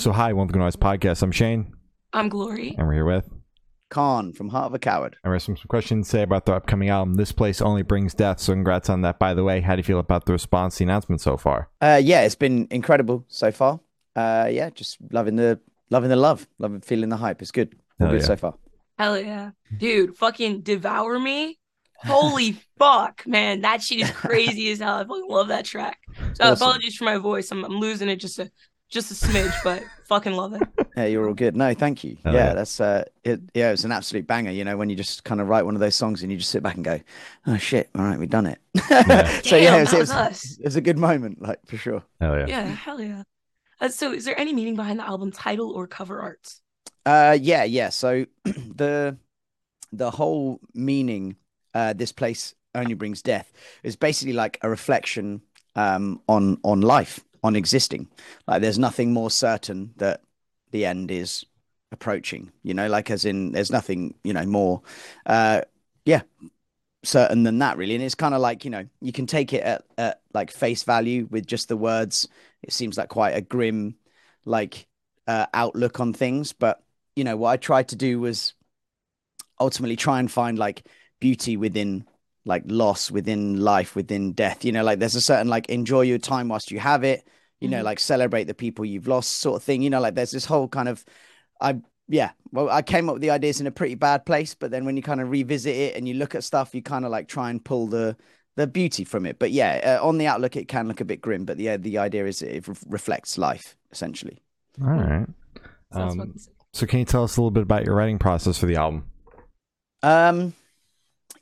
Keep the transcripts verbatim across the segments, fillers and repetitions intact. So hi, welcome to Good Noise Podcast. I'm Shane. I'm Glory. And we're here with Kaan from Heart of a Coward. And we have some questions to say about their upcoming album, This Place Only Brings Death. So congrats on that. By the way, how do you feel about the response to the announcement so far? Uh, yeah, it's been incredible so far. Uh, yeah, just loving the loving the love, loving feeling the hype. It's good. All good yeah. so far. Hell yeah. Dude, fucking Devour Me. Holy fuck, man. That shit is crazy as hell. I fucking love that track. So awesome. Apologies for my voice. I'm, I'm losing it just a just a smidge, but fucking love it. Yeah, you're all good. No, thank you. Oh, yeah, yeah, that's uh it yeah, it was an absolute banger, you know, when you just kind of write one of those songs and you just sit back and go, oh shit, all right, we've done it. Yeah. So Damn, yeah, it was, it, was, us. it was a good moment, like for sure. Hell yeah. Yeah, hell yeah. Uh, so is there any meaning behind the album title or cover art? Uh yeah, yeah. So the the whole meaning Uh, This Place Only Brings Death is basically like a reflection um, on on life, on existing. Like there's nothing more certain that the end is approaching, you know, like as in there's nothing, you know, more, uh, yeah, certain than that really. And it's kind of like, you know, you can take it at, at like face value with just the words. It seems like quite a grim, like uh, outlook on things. But, you know, what I tried to do was ultimately try and find like beauty within like loss, within life, within death, you know, like there's a certain like enjoy your time whilst you have it, you mm-hmm. know, like celebrate the people you've lost sort of thing, you know, like there's this whole kind of I yeah well I came up with the ideas in a pretty bad place, but then when you kind of revisit it and you look at stuff, you kind of like try and pull the the beauty from it. But yeah, uh, on the outlook it can look a bit grim, but yeah, the, the idea is it re- reflects life essentially. All right. Um, so can you tell us a little bit about your writing process for the album? um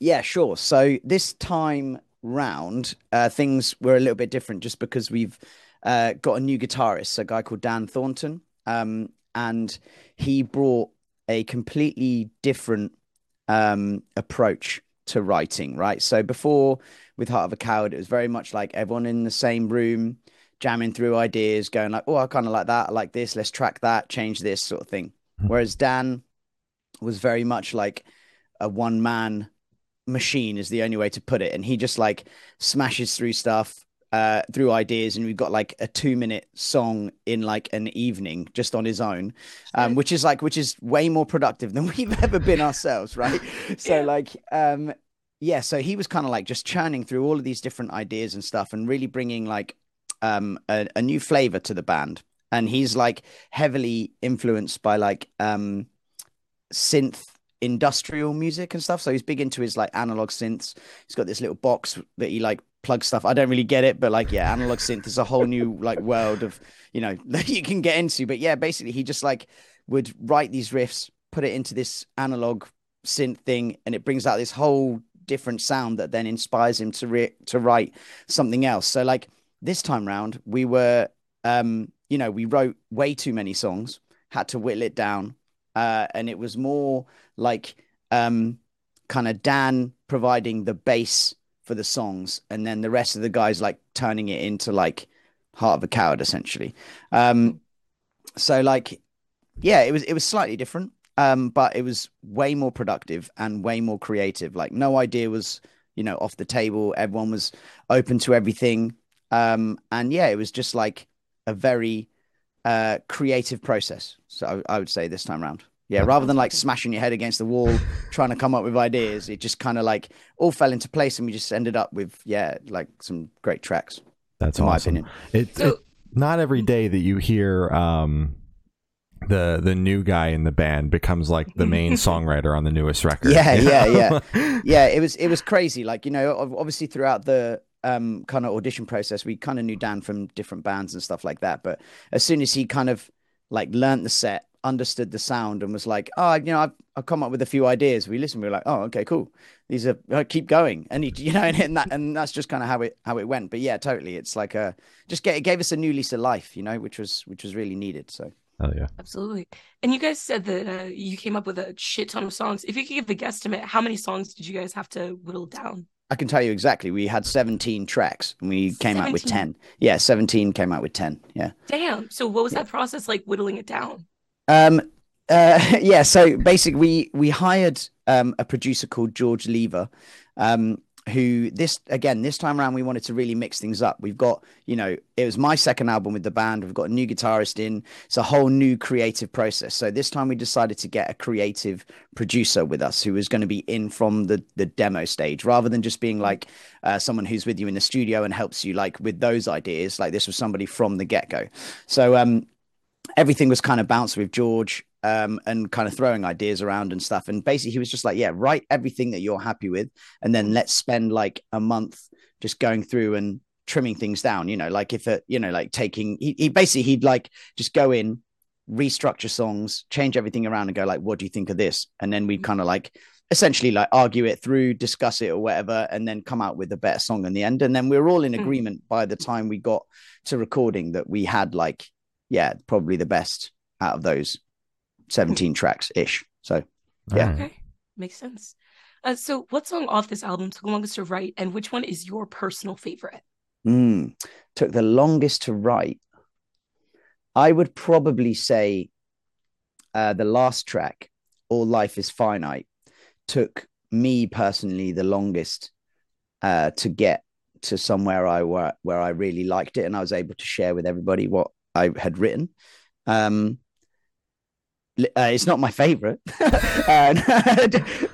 Yeah, sure. So this time round, uh, things were a little bit different just because we've uh, got a new guitarist, a guy called Dan Thornton, um, and he brought a completely different um, approach to writing, right? So before with Heart of a Coward, it was very much like everyone in the same room, jamming through ideas, going like, oh, I kind of like that, I like this, let's track that, change this sort of thing. Mm-hmm. Whereas Dan was very much like a one-man machine is the only way to put it, and he just like smashes through stuff uh through ideas, and we've got like a two minute song in like an evening just on his own, um which is like which is way more productive than we've ever been ourselves, right? So yeah. like um yeah so he was kind of like just churning through all of these different ideas and stuff and really bringing like um a, a new flavor to the band. And he's like heavily influenced by like um synth industrial music and stuff, so he's big into his like analog synths. He's got this little box that he like plugs stuff. I don't really get it, but like yeah, analog synth is a whole new like world of, you know, that you can get into. But yeah, basically he just like would write these riffs, put it into this analog synth thing, and it brings out this whole different sound that then inspires him to re- to write something else. So like this time round we were um you know we wrote way too many songs, had to whittle it down. Uh, and it was more like um, kind of Dan providing the bass for the songs, and then the rest of the guys like turning it into like Heart of a Coward essentially. Um, so like, yeah, it was it was slightly different, um, but it was way more productive and way more creative. Like no idea was, you know, off the table. Everyone was open to everything. Um, and yeah, it was just like a very uh, creative process. So I, I would say this time around. Yeah, rather than like smashing your head against the wall, trying to come up with ideas, it just kind of like all fell into place, and we just ended up with yeah, like some great tracks. That's in awesome. My opinion. It's it, not every day that you hear um, the the new guy in the band becomes like the main songwriter on the newest record. Yeah, you know? yeah, yeah, yeah. It was it was crazy. Like you know, obviously throughout the um, kind of audition process, we kind of knew Dan from different bands and stuff like that. But as soon as he kind of like learned the set, understood the sound, and was like, oh, you know, I've, I've come up with a few ideas. We listened, we were like, oh, okay, cool. These are uh, keep going, and he, you know, and, and that, and that's just kind of how it how it went. But yeah, totally, it's like a just get it gave us a new lease of life, you know, which was which was really needed. So oh yeah, absolutely. And you guys said that uh, you came up with a shit ton of songs. If you could give a guesstimate, how many songs did you guys have to whittle down? I can tell you exactly. We had seventeen tracks, and we came seventeen out with ten. Yeah, seventeen came out with ten. Yeah. Damn. So what was yeah. that process like whittling it down? Um, uh, yeah, so basically we, we hired um, a producer called George Lever, um, who this again this time around we wanted to really mix things up. We've got, you know, it was my second album with the band. We've got a new guitarist in. It's a whole new creative process. So this time we decided to get a creative producer with us who was going to be in from the the demo stage, rather than just being like uh, someone who's with you in the studio and helps you like with those ideas. Like, this was somebody from the get-go. So um everything was kind of bounced with George um, and kind of throwing ideas around and stuff. And basically he was just like, yeah, write everything that you're happy with. And then let's spend like a month just going through and trimming things down. You know, like if, it, you know, like taking, he, he basically, he'd like just go in, restructure songs, change everything around and go like, what do you think of this? And then we'd kind of like, essentially like argue it through, discuss it or whatever, and then come out with a better song in the end. And then we were all in agreement by the time we got to recording that we had like, yeah, probably the best out of those seventeen tracks ish. So, yeah. Okay. Makes sense. Uh, so what song off this album took the longest to write, and which one is your personal favorite? Mm, took the longest to write. I would probably say uh, the last track, All Life is Finite, took me personally the longest uh, to get to somewhere I were, where I really liked it. And I was able to share with everybody what I had written. Um, uh, it's not my favorite, and,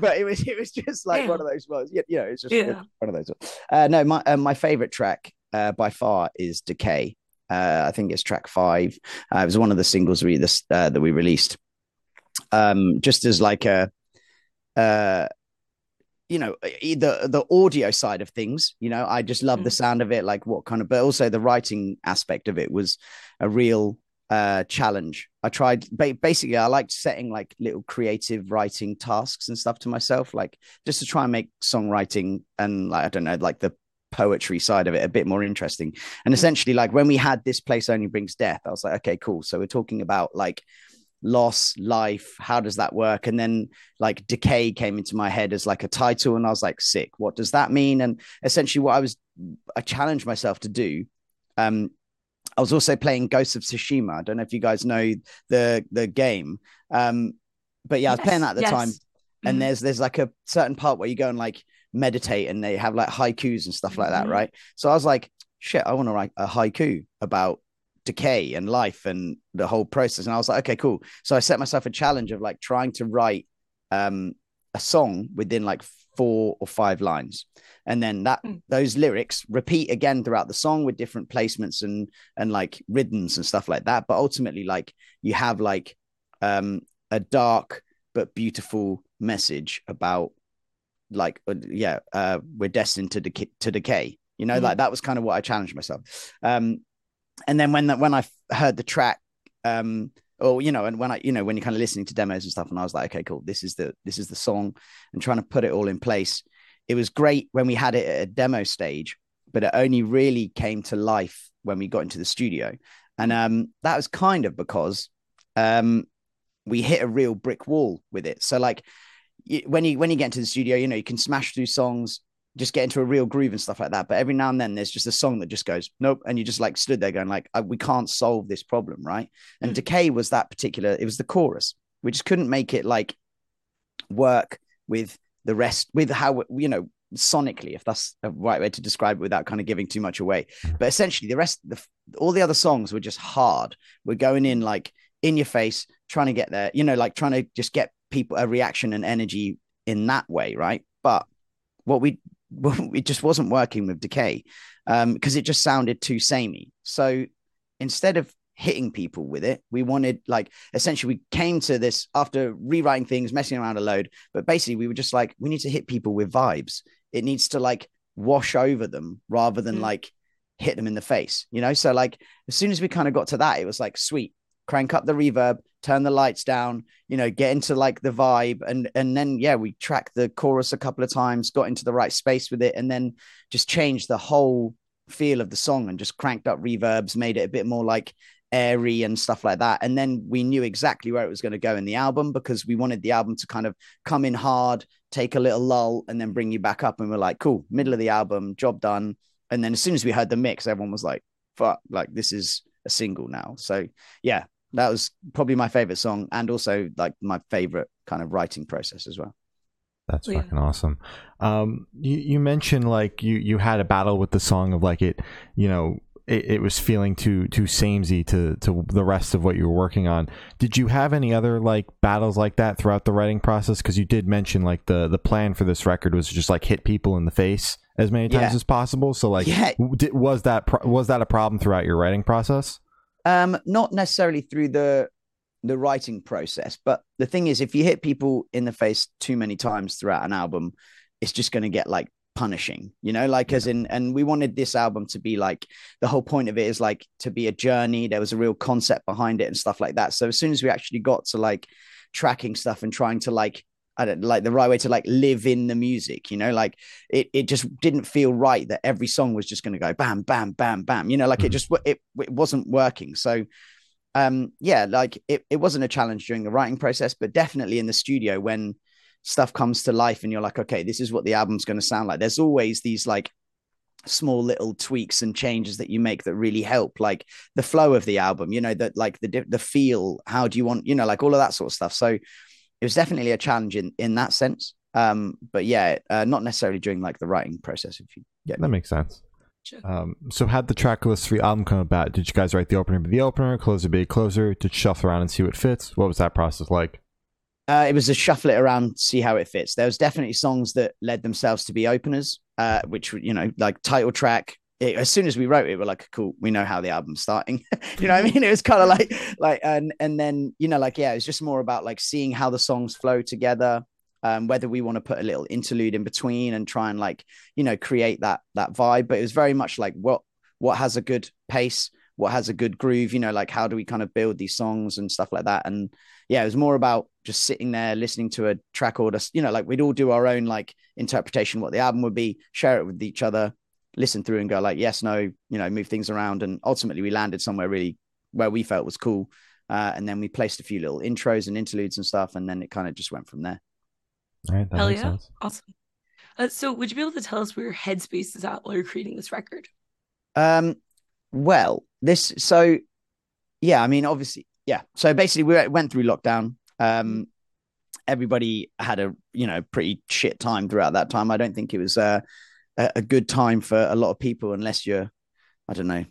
but it was it was just like yeah. one of those ones. You, you know, it's just yeah. one of those ones. Uh, no, my uh, my favorite track uh, by far is Decay. Uh, I think it's track five. Uh, it was one of the singles we this uh, that we released. Um, just as like a. Uh, you know, the the audio side of things, you know, I just love mm. the sound of it, like what kind of, but also the writing aspect of it was a real uh, challenge. I tried, ba- basically, I liked setting like little creative writing tasks and stuff to myself, like just to try and make songwriting and like, I don't know, like the poetry side of it a bit more interesting. And essentially, like when we had This Place Only Brings Death, I was like, okay, cool. So we're talking about like, loss, life, how does that work? And then like Decay came into my head as like a title, and I was like, sick, what does that mean? And essentially what I was I challenged myself to do, um I was also playing Ghosts of Tsushima. I don't know if you guys know the the game, um but yeah, I was yes, playing that at the yes. time, mm-hmm. and there's there's like a certain part where you go and like meditate and they have like haikus and stuff like mm-hmm. that, right? So I was like, shit, I want to write a haiku about decay and life and the whole process. And I was like, okay, cool. So I set myself a challenge of like trying to write um a song within like four or five lines, and then that mm. those lyrics repeat again throughout the song with different placements and and like rhythms and stuff like that, but ultimately like you have like um a dark but beautiful message about like uh, yeah uh we're destined to de- to decay, you know, mm. like that was kind of what I challenged myself. um And then when that when I heard the track, um, or you know, and when I you know when you're kind of listening to demos and stuff, and I was like, okay, cool, this is the this is the song, and trying to put it all in place. It was great when we had it at a demo stage, but it only really came to life when we got into the studio, and um, that was kind of because um, we hit a real brick wall with it. So like when you when you get into the studio, you know, you can smash through songs, just get into a real groove and stuff like that. But every now and then there's just a song that just goes, nope. And you just like stood there going like, we can't solve this problem. Right. And mm-hmm. Decay was that particular, it was the chorus. We just couldn't make it like work with the rest, with how, you know, sonically, if that's the right way to describe it without kind of giving too much away. But essentially the rest, the, all the other songs were just hard. We're going in like in your face, trying to get there, you know, like trying to just get people a reaction and energy in that way. Right. But what we, it just wasn't working with Decay, um, because it just sounded too samey. So instead of hitting people with it, we wanted like, essentially we came to this after rewriting things, messing around a load, but basically we were just like, we need to hit people with vibes. It needs to like wash over them rather than mm. like hit them in the face, you know? So like, as soon as we kind of got to that, it was like, sweet, crank up the reverb, turn the lights down, you know, get into like the vibe. And and then, yeah, we tracked the chorus a couple of times, got into the right space with it, and then just changed the whole feel of the song and just cranked up reverbs, made it a bit more like airy and stuff like that. And then we knew exactly where it was going to go in the album, because we wanted the album to kind of come in hard, take a little lull, and then bring you back up. And we're like, cool, middle of the album, job done. And then as soon as we heard the mix, everyone was like, fuck, like this is a single now. So yeah, that was probably my favorite song, and also like my favorite kind of writing process as well. That's yeah. fucking awesome. Um, you, you mentioned like you, you had a battle with the song of like it, you know, it, it was feeling too too samey to to the rest of what you were working on. Did you have any other like battles like that throughout the writing process? Because you did mention like the the plan for this record was just like hit people in the face as many times yeah. as possible. So like, yeah. did, was that pro- was that a problem throughout your writing process? Um, not necessarily through the. the writing process, but the thing is, if you hit people in the face too many times throughout an album, it's just going to get like punishing, you know, like yeah. as in, and we wanted this album to be like, the whole point of it is like to be a journey. There was a real concept behind it and stuff like that. So as soon as we actually got to like tracking stuff and trying to like, I don't like the right way to like live in the music, you know, like it, it just didn't feel right that every song was just going to go bam, bam, bam, bam, you know, like mm-hmm. it just, it, it wasn't working. So Um, yeah, like it, it wasn't a challenge during the writing process, but definitely in the studio when stuff comes to life and you're like, okay, this is what the album's going to sound like. There's always these like small little tweaks and changes that you make that really help, like the flow of the album, you know, that like the the feel, how do you want, you know, like all of that sort of stuff. So it was definitely a challenge in, in that sense. Um, but yeah, uh, not necessarily during like the writing process. If you get that me. Makes sense. Sure. Um, so how'd the track list for the album come about? Did you guys write the opener to be the opener, closer be a closer? Did you shuffle around and see what fits? What was that process like? Uh, it was a shuffle it around, see how it fits. There was definitely songs that led themselves to be openers, uh, which, you know, like title track. It, as soon as we wrote it, we're like, cool, we know how the album's starting. You know what I mean? It was kind of like, like, and, and then, you know, like, yeah, it was just more about like seeing how the songs flow together. Um, whether we want to put a little interlude in between and try and like, you know, create that that vibe. But it was very much like what what has a good pace, what has a good groove, you know, like how do we kind of build these songs and stuff like that. And yeah, it was more about just sitting there listening to a track order, you know, like we'd all do our own like interpretation, what the album would be, share it with each other, listen through and go like, yes, no, you know, move things around. And ultimately we landed somewhere really where we felt was cool. Uh, and then we placed a few little intros and interludes and stuff. And then it kind of just went from there. All right, that Hell yeah. Sense. Awesome. Uh, so would you be able to tell us where your headspace is at while you're creating this record? Um, well, this, so yeah, I mean, obviously, yeah. So basically we went through lockdown. Um, everybody had a, you know, pretty shit time throughout that time. I don't think it was uh, a, a good time for a lot of people unless you're, I don't know.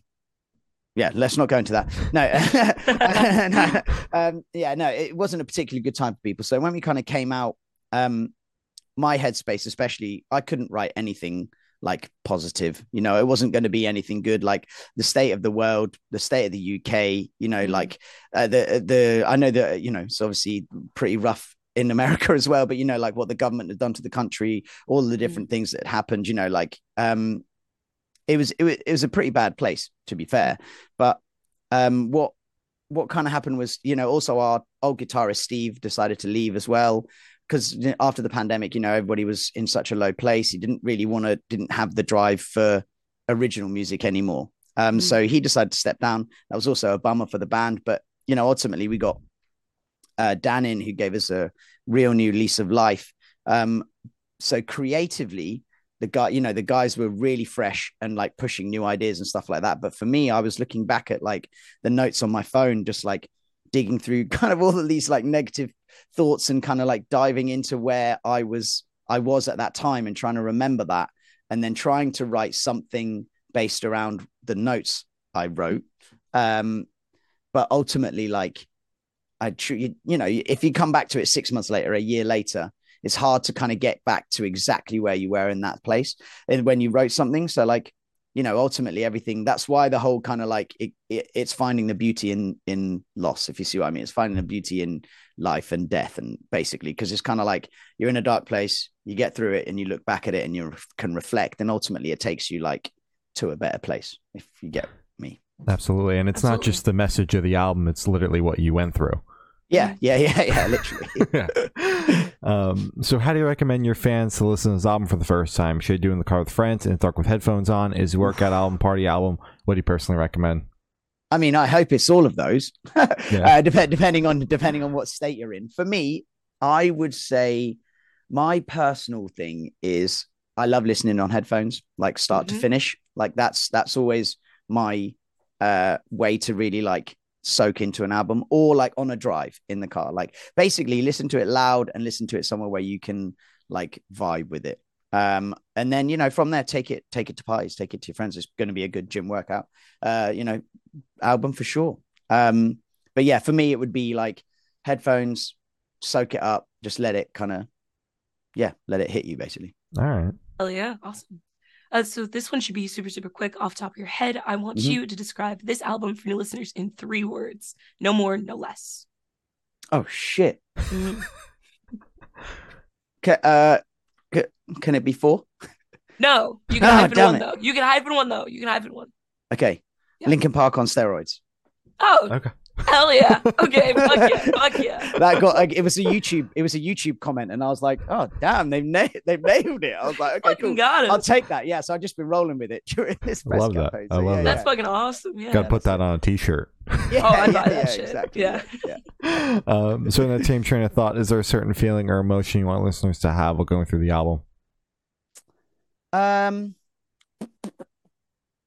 Yeah, let's not go into that. No. um, yeah, no, it wasn't a particularly good time for people. So when we kind of came out, Um, my headspace, especially, I couldn't write anything like positive, you know, it wasn't going to be anything good, like the state of the world, the state of the U K, you know, like uh, the, the, I know that, you know, it's obviously pretty rough in America as well, but you know, like what the government had done to the country, all the different mm-hmm. things that happened, you know, like, um, it was, it was, it was a pretty bad place to be fair, but, um, what, what kind of happened was, you know, also our old guitarist, Steve, decided to leave as well. Because after the pandemic, you know, everybody was in such a low place. He didn't really want to, didn't have the drive for original music anymore. Um, mm-hmm. So he decided to step down. That was also a bummer for the band. But, you know, ultimately we got uh, Dan in, who gave us a real new lease of life. Um, so creatively, the guy, you know, the guys were really fresh and like pushing new ideas and stuff like that. But for me, I was looking back at like the notes on my phone, just like digging through kind of all of these like negative thoughts and kind of like diving into where I was, I was at that time and trying to remember that and then trying to write something based around the notes I wrote. Um, but ultimately, like I, tr- you, you know, if you come back to it six months later, a year later, it's hard to kind of get back to exactly where you were in that place and when you wrote something. So like, you know, ultimately everything, that's why the whole kind of like, it, it, it's finding the beauty in, in loss, if you see what I mean. It's finding the beauty in life and death, and basically, because it's kind of like, you're in a dark place, you get through it and you look back at it and you can reflect, and ultimately it takes you like to a better place, if you get me. Absolutely. And it's Absolutely. Not just the message of the album, it's literally what you went through. Yeah, yeah, yeah, yeah, literally. yeah. Um, so how do you recommend your fans to listen to this album for the first time? Should they do in the car with friends, in the dark with headphones on? Is it workout album, party album? What do you personally recommend? I mean, I hope it's all of those, yeah. uh, dep- depending on depending on what state you're in. For me, I would say my personal thing is I love listening on headphones, like start mm-hmm. to finish. Like that's that's always my uh, way to really like soak into an album, or like on a drive in the car, like basically listen to it loud and listen to it somewhere where you can like vibe with it. Um, and then, you know, from there, take it, take it to parties, take it to your friends. It's going to be a good gym workout, uh, you know, album for sure. Um, but yeah, for me, it would be like headphones, soak it up, just let it kind of, yeah, let it hit you basically. All right. Oh yeah. Awesome. Uh, so this one should be super, super quick off the top of your head. I want mm-hmm. you to describe this album for new listeners in three words, no more, no less. Oh shit. Mm-hmm. Okay. Uh, Can it be four? No, you can oh, hyphen one it. though. You can hyphen one though. You can hyphen one. Okay, yeah. Linkin Park on steroids. Oh, okay. Hell yeah! Okay, fuck yeah, fuck yeah. That got like, it was a YouTube. It was a YouTube comment, and I was like, oh damn, they've na- they've nailed it. I was like, okay, cool. Got it. I'll take that. Yeah, so I've just been rolling with it during this. I love that. Campaign, so I love yeah, that. That's yeah. fucking awesome. Yeah, gotta put that on a t-shirt. Yeah, oh, I buy yeah, that yeah, shit. Exactly, yeah. yeah, yeah. Um, so in that same train of thought, is there a certain feeling or emotion you want listeners to have while going through the album? Um,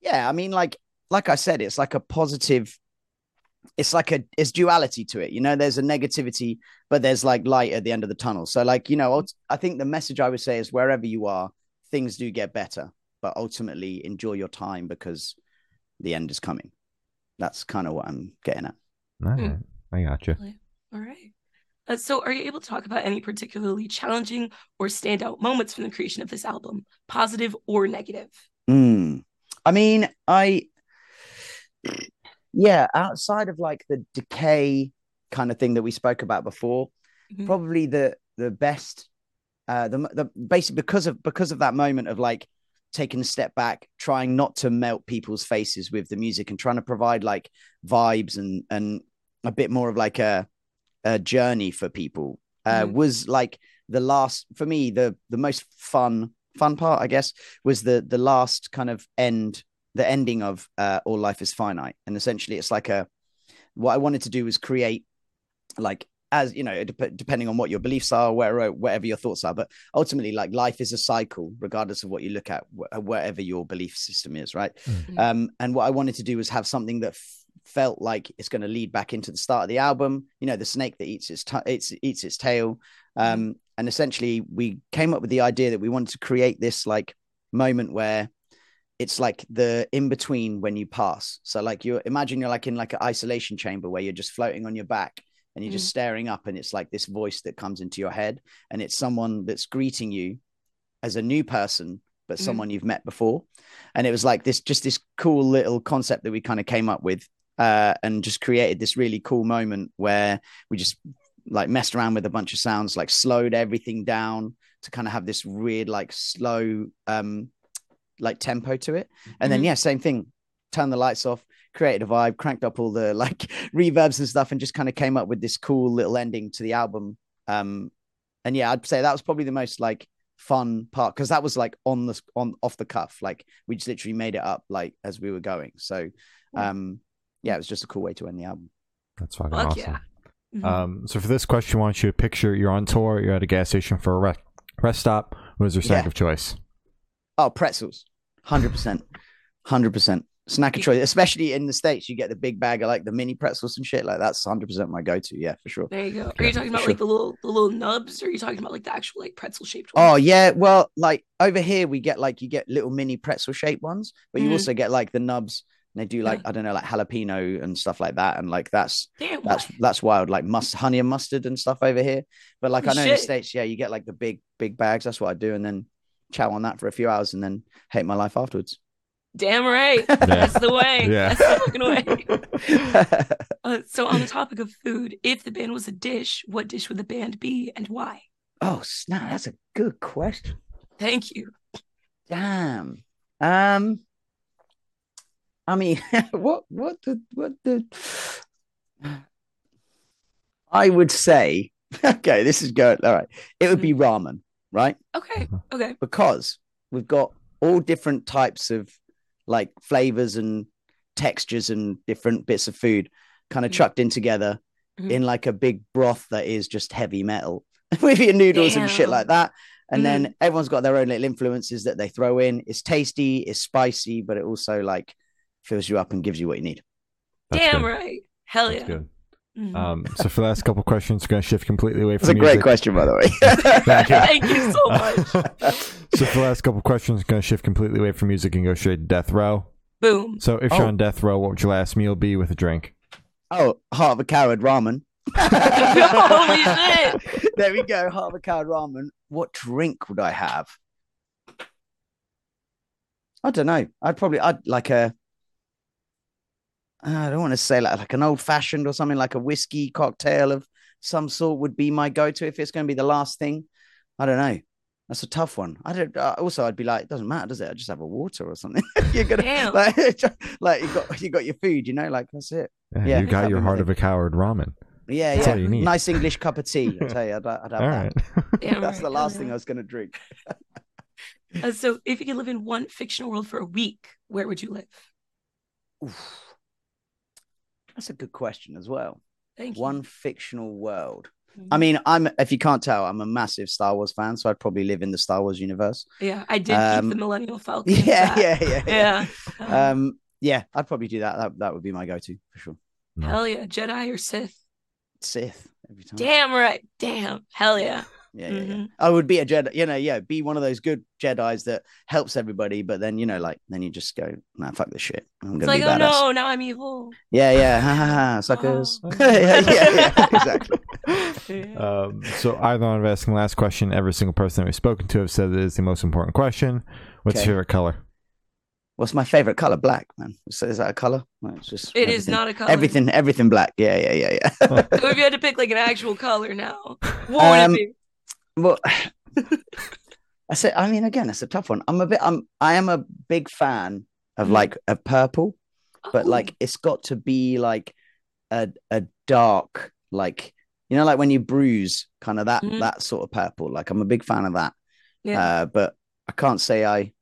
yeah, I mean, like, like I said, it's like a positive, it's like a, it's duality to it. You know, there's a negativity, but there's like light at the end of the tunnel. So like, you know, I think the message I would say is wherever you are, things do get better, but ultimately enjoy your time because the end is coming. That's kind of what I'm getting at. All right. Mm. I got you. All right. Uh, so are you able to talk about any particularly challenging or standout moments from the creation of this album, positive or negative? Mm. I mean, I, yeah, outside of like the decay kind of thing that we spoke about before, mm-hmm. probably the, the best, uh, the, the basically because of, because of that moment of like taking a step back, trying not to melt people's faces with the music and trying to provide like vibes and, and a bit more of like a, A journey for people uh, mm-hmm. was like the last for me the the most fun fun part I guess was the the last kind of end the ending of uh, All Life is Finite. And essentially it's like a what I wanted to do was create like as you know de- depending on what your beliefs are where whatever your thoughts are, but ultimately like life is a cycle regardless of what you look at wh- whatever your belief system is, right? Mm-hmm. Um, and what I wanted to do was have something that f- felt like it's going to lead back into the start of the album, you know, the snake that eats its t- it's, eats its tail. Um, and essentially we came up with the idea that we wanted to create this like moment where it's like the in-between when you pass. So like you imagine you're like in like an isolation chamber where you're just floating on your back and you're mm. just staring up and it's like this voice that comes into your head and it's someone that's greeting you as a new person but mm. someone you've met before. And it was like this, just this cool little concept that we kind of came up with. Uh, and just created this really cool moment where we just like messed around with a bunch of sounds, like slowed everything down to kind of have this weird, like slow, um, like tempo to it. And mm-hmm. then, yeah, same thing, turn the lights off, created a vibe, cranked up all the like reverbs and stuff, and just kind of came up with this cool little ending to the album. Um, and yeah, I'd say that was probably the most like fun part because that was like on the, on off the cuff. Like we just literally made it up like as we were going. So, um, yeah, it was just a cool way to end the album. That's fucking Fuck awesome. Yeah. Mm-hmm. Um, so for this question, I want you to picture you're on tour, you're at a gas station for a rest, rest stop. What is your snack yeah. of choice? Oh, pretzels. one hundred percent. one hundred percent. Snack of choice. Especially in the States, you get the big bag of like the mini pretzels and shit. Like that's one hundred percent my go-to. Yeah, for sure. There you go. Are you talking about sure. like the little the little nubs or are you talking about like the actual like pretzel shaped ones? Oh, yeah. Well, like over here we get like you get little mini pretzel shaped ones, but you mm-hmm. also get like the nubs. They do like yeah. I don't know, like jalapeno and stuff like that, and like that's Damn, that's what? that's wild, like must honey and mustard and stuff over here. But like I know Shit. in the States, yeah, you get like the big big bags. That's what I do, and then chow on that for a few hours, and then hate my life afterwards. Damn right, yeah. that's the way. Yeah. That's the fucking way. uh, so on the topic of food, if the band was a dish, what dish would the band be, and why? Oh snap, that's a good question. Thank you. Damn. Um. I mean, what, what, the, what, the, I would say, okay, this is going, all right. It would be ramen, right? Okay. Okay. Because we've got all different types of like flavors and textures and different bits of food kind of mm-hmm. chucked in together mm-hmm. in like a big broth that is just heavy metal with your noodles Damn. and shit like that. And mm. then everyone's got their own little influences that they throw in. It's tasty, it's spicy, but it also like, fills you up and gives you what you need. That's Damn good. right. Hell That's yeah. Good. Mm-hmm. Um, so for the last couple of questions, we're going to shift completely away from music. That's a great question, by the way. Thank you. Thank you so much. So for the last couple of questions, we're going to shift completely away from music and go straight to death row. Boom. So if oh. you're on death row, what would your last meal be with a drink? Oh, Heart of a Coward ramen. Holy shit. There we go, Heart of a Coward ramen. What drink would I have? I don't know. I'd probably, I'd like a, I don't want to say like, like an old fashioned or something, like a whiskey cocktail of some sort would be my go-to if it's going to be the last thing. I don't know. That's a tough one. I don't. Uh, also, I'd be like, it doesn't matter, does it? I just have a water or something. You're gonna Damn. like, like you got you got your food, you know. Like that's it. Yeah, yeah you got your Heart of a Coward ramen. Yeah, that's yeah. all you need. Nice English cup of tea. I tell you, I'd, I'd have all that. Right. Damn, that's right. the last Damn. thing I was gonna drink. uh, so, if you could live in one fictional world for a week, where would you live? Oof. That's a good question as well. Thank you. One fictional world. I mean, I'm if you can't tell, I'm a massive Star Wars fan, so I'd probably live in the Star Wars universe. Yeah, I did um, keep the Millennial Falcon. Yeah, yeah, yeah, yeah, yeah. Um, yeah, I'd probably do that. That that would be my go-to for sure. Hell yeah, Jedi or Sith? Sith every time. Damn right, damn, hell yeah. Yeah, yeah, mm-hmm. yeah. I would be a Jedi, you know. Yeah, be one of those good Jedis that helps everybody, but then you know, like, then you just go, nah, fuck this shit. I'm gonna it's like, be oh no, now I'm evil. Yeah, yeah, ha ha ha, suckers. Wow. yeah, yeah, yeah, exactly. Yeah. Um, so I'm the one who's asking the last question. Every single person that we've spoken to have said it is the most important question. What's okay. your favorite color? What's my favorite color? Black, man. Is, is that a color? No, it's just it everything. Is not a color. Everything, everything black. Yeah, yeah, yeah, yeah. So if you had to pick like an actual color now, what um, would it be? Well, I said, I mean, again, it's a tough one. I'm a bit, I'm, I am a big fan of like a purple, oh. but like it's got to be like a a dark, like you know, like when you bruise, kind of that mm-hmm. that sort of purple. Like I'm a big fan of that. Yeah. Uh, but I can't say I.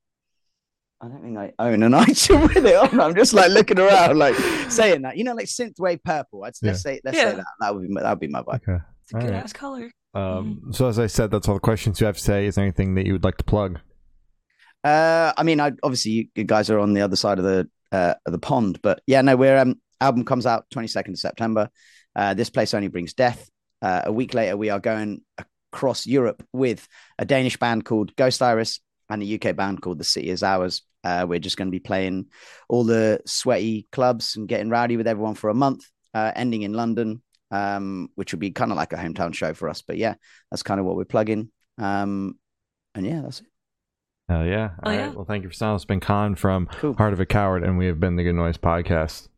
I don't think I own an item with it. I'm just like looking around, like saying that. You know, like synthwave purple. I'd, yeah. Let's say, let's yeah. say that. That would be that would be my vibe. Okay. It's a all good right. ass color. Um, mm-hmm. So as I said, that's all the questions you have to say. Is there anything that you would like to plug? Uh, I mean, I obviously you, you guys are on the other side of the uh, of the pond, but yeah, no, we're um, album comes out twenty-second of September. Uh, This Place Only Brings Death. Uh, a week later, we are going across Europe with a Danish band called Ghost Iris and a U K band called The City Is Ours. Uh, we're just going to be playing all the sweaty clubs and getting rowdy with everyone for a month, uh, ending in London. Um, which would be kind of like a hometown show for us. But yeah, that's kind of what we're plugging. Um, and yeah, that's it. Hell yeah. All oh, right. Yeah. Well, thank you for sounding. It's been Kaan from cool. Heart of a Coward, and we have been the Good Noise Podcast.